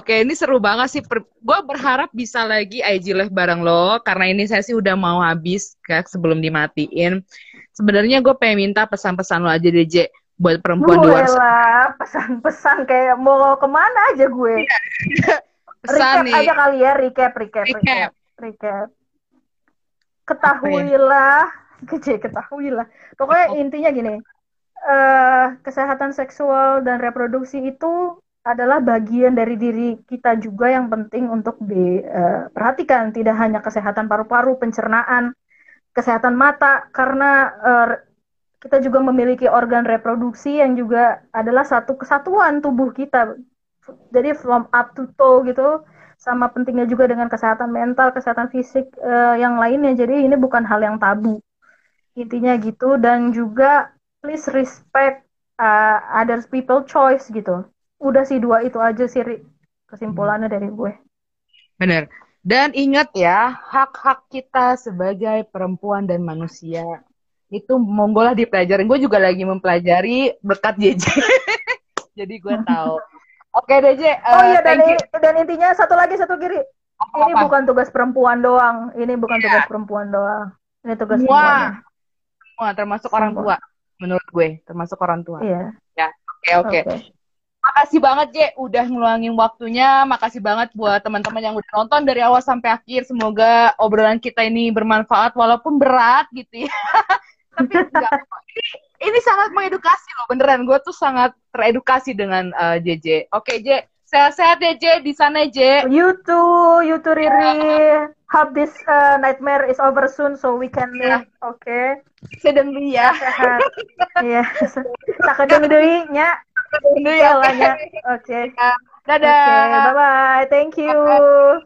oke, ini seru banget sih. Gua berharap bisa lagi IG live bareng lo, karena ini sesi udah mau habis kak, sebelum dimatiin. Sebenarnya gue pengen minta pesan-pesan lo aja deh, J, buat perempuan luar sana. Pesan-pesan kayak mau kemana aja gue. Pesan recap nih. Aja kali ya, recap. Ketahuilah. Pokoknya intinya gini, kesehatan seksual dan reproduksi itu adalah bagian dari diri kita juga yang penting untuk diperhatikan. Tidak hanya kesehatan paru-paru, pencernaan, kesehatan mata, karena kita juga memiliki organ reproduksi yang juga adalah satu kesatuan tubuh kita. Jadi from up to toe gitu, sama pentingnya juga dengan kesehatan mental, kesehatan fisik yang lainnya. Jadi ini bukan hal yang tabu. Intinya gitu, dan juga please respect other people choice gitu. Udah sih, dua itu aja sih kesimpulannya dari gue. Bener. Dan ingat ya, hak-hak kita sebagai perempuan dan manusia itu monggolah dipelajarin. Gue juga lagi mempelajari berkat JJ. Jadi gue tahu. Oke, JJ. Dan intinya satu lagi, satu kiri. Ini bukan tugas perempuan doang. Ini tugas semua. Semua, termasuk orang tua. Menurut gue, termasuk orang tua. Iya. Ya, oke. Makasih banget, J, udah ngeluangin waktunya. Makasih banget buat teman-teman yang udah nonton dari awal sampai akhir. Semoga obrolan kita ini bermanfaat walaupun berat gitu ya. Tapi ini sangat mengedukasi loh, beneran. Gue tuh sangat teredukasi dengan JJ. Oke, J, sehat-sehat ya, J, di sana, J. You too, Riri. Hope this nightmare is over soon so we can live. Oke. Sedengli ya. Sehat. Iya. Sakedeng-dengnya. Oke. Dadah. Bye-bye. Thank you.